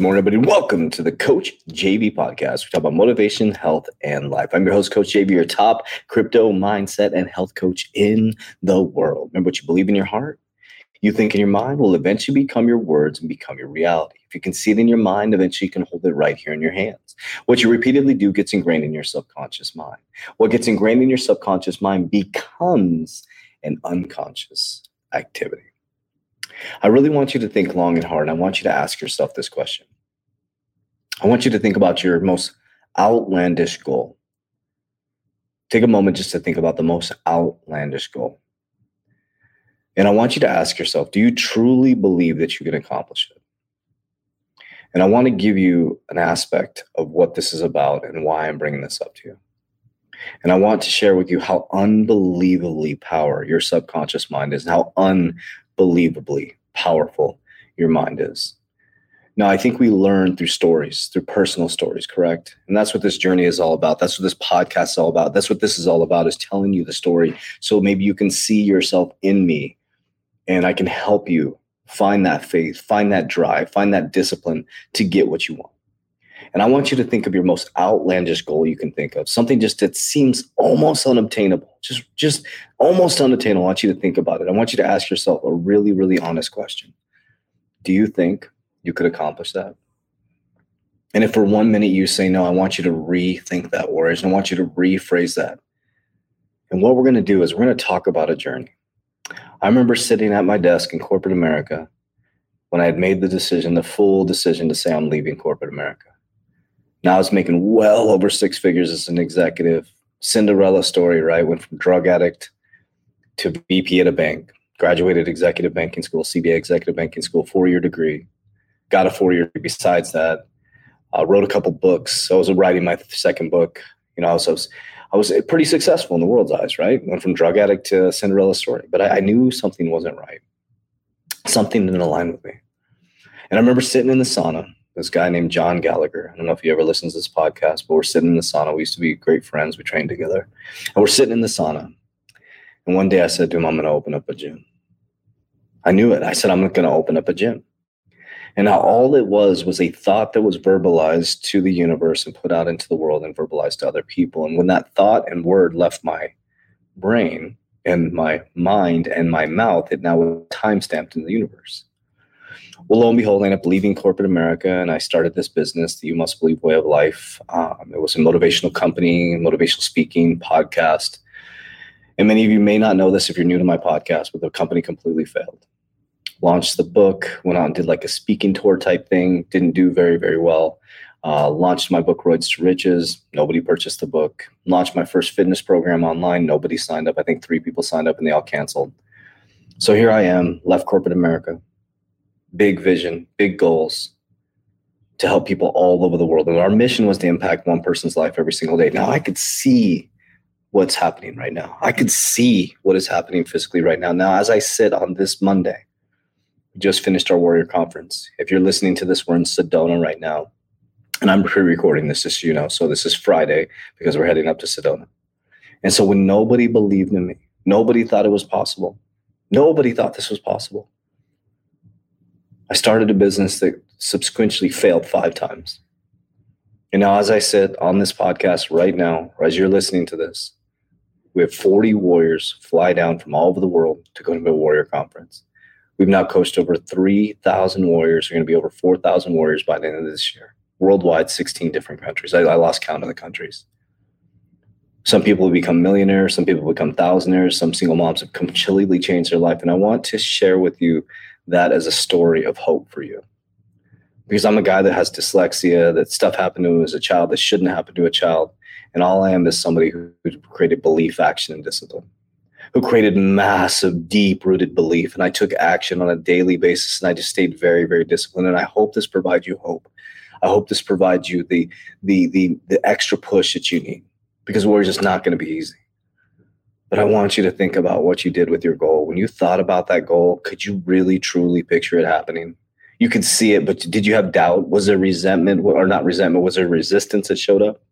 morning, everybody. Welcome to the Coach JV podcast. We talk about motivation, health, and life. I'm your host, Coach JV, your top crypto mindset and health coach in the world. Remember, what you believe in your heart, you think in your mind, will eventually become your words and become your reality. If you can see it in your mind, eventually you can hold it right here in your hands. What you repeatedly do gets ingrained in your subconscious mind. What gets ingrained in your subconscious mind becomes an unconscious activity. I really want you to think long and hard. I want you to ask yourself this question. I want you to think about your most outlandish goal. Take a moment just to think about the most outlandish goal. And I want you to ask yourself, do you truly believe that you can accomplish it? And I want to give you an aspect of what this is about and why I'm bringing this up to you. And I want to share with you how unbelievably powerful your subconscious mind is and how unbelievably powerful your mind is. Now, I think we learn through stories, through personal stories, correct? And that's what this journey is all about. That's what this podcast is all about. That's what this is all about, is telling you the story. So maybe you can see yourself in me and I can help you find that faith, find that drive, find that discipline to get what you want. And I want you to think of your most outlandish goal you can think of, something just that seems almost unobtainable, just almost unobtainable. I want you to think about it. I want you to ask yourself a really, really honest question. Do you think you could accomplish that? And if for 1 minute you say no, I want you to rethink that, Warriors, and I want you to rephrase that. And what we're going to do is we're going to talk about a journey. I remember sitting at my desk in corporate America when I had made the decision, the full decision to say I'm leaving corporate America. Now I was making well over six figures as an executive. Cinderella story, right? Went from drug addict to VP at a bank. Graduated executive banking school, CBA Executive Banking School, four-year degree. Got a four-year degree besides that. Wrote a couple books. I was writing my second book. You know, I was pretty successful in the world's eyes, right? Went from drug addict to Cinderella story. But I knew something wasn't right. Something didn't align with me. And I remember sitting in the sauna. This guy named John Gallagher. I don't know if he ever listens to this podcast, but we're sitting in the sauna. We used to be great friends. We trained together. And we're sitting in the sauna. And one day I said to him, I'm going to open up a gym. I knew it. I said, I'm going to open up a gym. And now all it was a thought that was verbalized to the universe and put out into the world and verbalized to other people. And when that thought and word left my brain and my mind and my mouth, it now was time-stamped in the universe. Well, lo and behold, I ended up leaving corporate America, and I started this business, The You Must Believe Way of Life. It was a motivational company, motivational speaking, podcast. And many of you may not know this if you're new to my podcast, but the company completely failed. Launched the book, went out and did like a speaking tour type thing, didn't do very, very well. Launched my book, Roids to Riches. Nobody purchased the book. Launched my first fitness program online. Nobody signed up. I think three people signed up, and they all canceled. So here I am, left corporate America. Big vision, big goals to help people all over the world. And our mission was to impact one person's life every single day. Now I could see what's happening right now. I could see what is happening physically right now. Now, as I sit on this Monday, we just finished our Warrior Conference. If you're listening to this, we're in Sedona right now. And I'm pre-recording this, just so you know. So this is Friday because we're heading up to Sedona. And so when nobody believed in me, nobody thought it was possible. Nobody thought this was possible. I started a business that subsequently failed five times. And now as I sit on this podcast right now, or as you're listening to this, we have 40 warriors fly down from all over the world to go to a Warrior Conference. We've now coached over 3,000 warriors. We're going to be over 4,000 warriors by the end of this year. Worldwide, 16 different countries. I lost count of the countries. Some people become millionaires, some people become thousandaires, some single moms have completely changed their life. And I want to share with you that as a story of hope for you. Because I'm a guy that has dyslexia, that stuff happened to him as a child that shouldn't happen to a child. And all I am is somebody who created belief, action, and discipline, who created massive, deep-rooted belief. And I took action on a daily basis, and I just stayed very, very disciplined. And I hope this provides you hope. I hope this provides you the extra push that you need, because war is just not going to be easy. But I want you to think about what you did with your goal. When you thought about that goal, could you really, truly picture it happening? You could see it, but did you have doubt? Was there resentment, or not resentment? Was there resistance that showed up?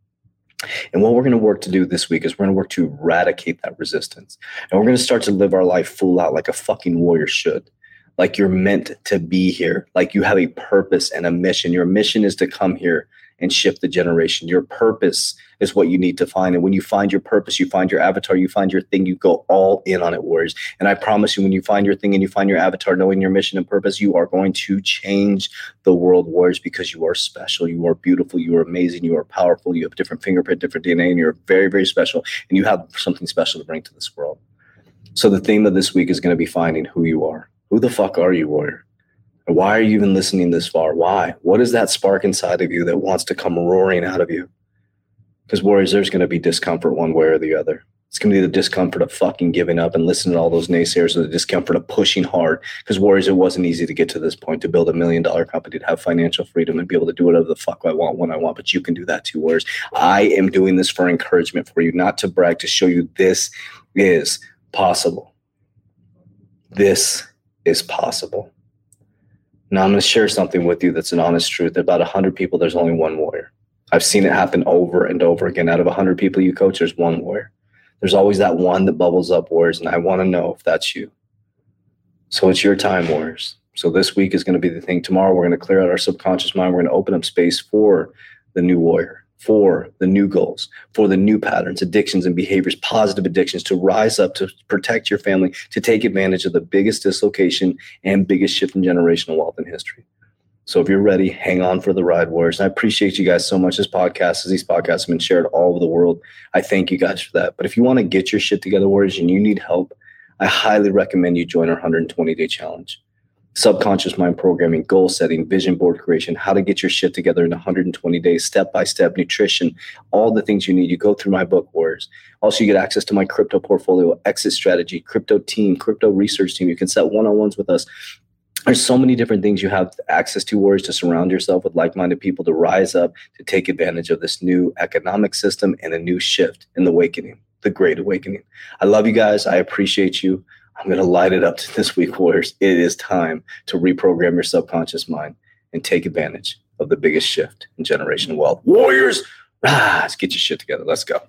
And what we're going to work to do this week is we're going to work to eradicate that resistance. And we're going to start to live our life full out like a fucking warrior should. Like you're meant to be here. Like you have a purpose and a mission. Your mission is to come here and shift the generation. Your purpose is what you need to find. And when you find your purpose, you find your avatar, you find your thing, you go all in on it, warriors. And I promise you, when you find your thing and you find your avatar, knowing your mission and purpose, you are going to change the world, warriors, because you are special. You are beautiful. You are amazing. You are powerful. You have different fingerprint, different DNA, and you're very, very special. And you have something special to bring to this world. So the theme of this week is going to be finding who you are. Who the fuck are you, warrior? Why are you even listening this far? Why? What is that spark inside of you that wants to come roaring out of you? Because, warriors, there's going to be discomfort one way or the other. It's going to be the discomfort of fucking giving up and listening to all those naysayers, or the discomfort of pushing hard. Because, warriors, it wasn't easy to get to this point, to build $1 million company, to have financial freedom, and be able to do whatever the fuck I want when I want. But you can do that too, warriors. I am doing this for encouragement for you, not to brag, to show you this is possible. This is possible. Now, I'm going to share something with you that's an honest truth. About 100 people, there's only one warrior. I've seen it happen over and over again. Out of 100 people you coach, there's one warrior. There's always that one that bubbles up, warriors, and I want to know if that's you. So it's your time, warriors. So this week is going to be the thing. Tomorrow, we're going to clear out our subconscious mind. We're going to open up space for the new warrior, for the new goals, for the new patterns, addictions, and behaviors, positive addictions, to rise up, to protect your family, to take advantage of the biggest dislocation and biggest shift in generational wealth in history. So if you're ready, hang on for the ride, warriors. And I appreciate you guys so much. These podcasts have been shared all over the world. I thank you guys for that. But if you want to get your shit together, warriors, and you need help, I highly recommend you join our 120-day challenge. Subconscious mind programming, goal setting, vision board creation, how to get your shit together in 120 days, step-by-step, nutrition, all the things you need. You go through my book, warriors. Also, you get access to my crypto portfolio, exit strategy, crypto team, crypto research team. You can set one-on-ones with us. There's so many different things you have access to, warriors, to surround yourself with like-minded people, to rise up, to take advantage of this new economic system and a new shift in the awakening, the great awakening. I love you guys. I appreciate you. I'm going to light it up to this week, warriors. It is time to reprogram your subconscious mind and take advantage of the biggest shift in generational wealth. Warriors, rise, get your shit together. Let's go.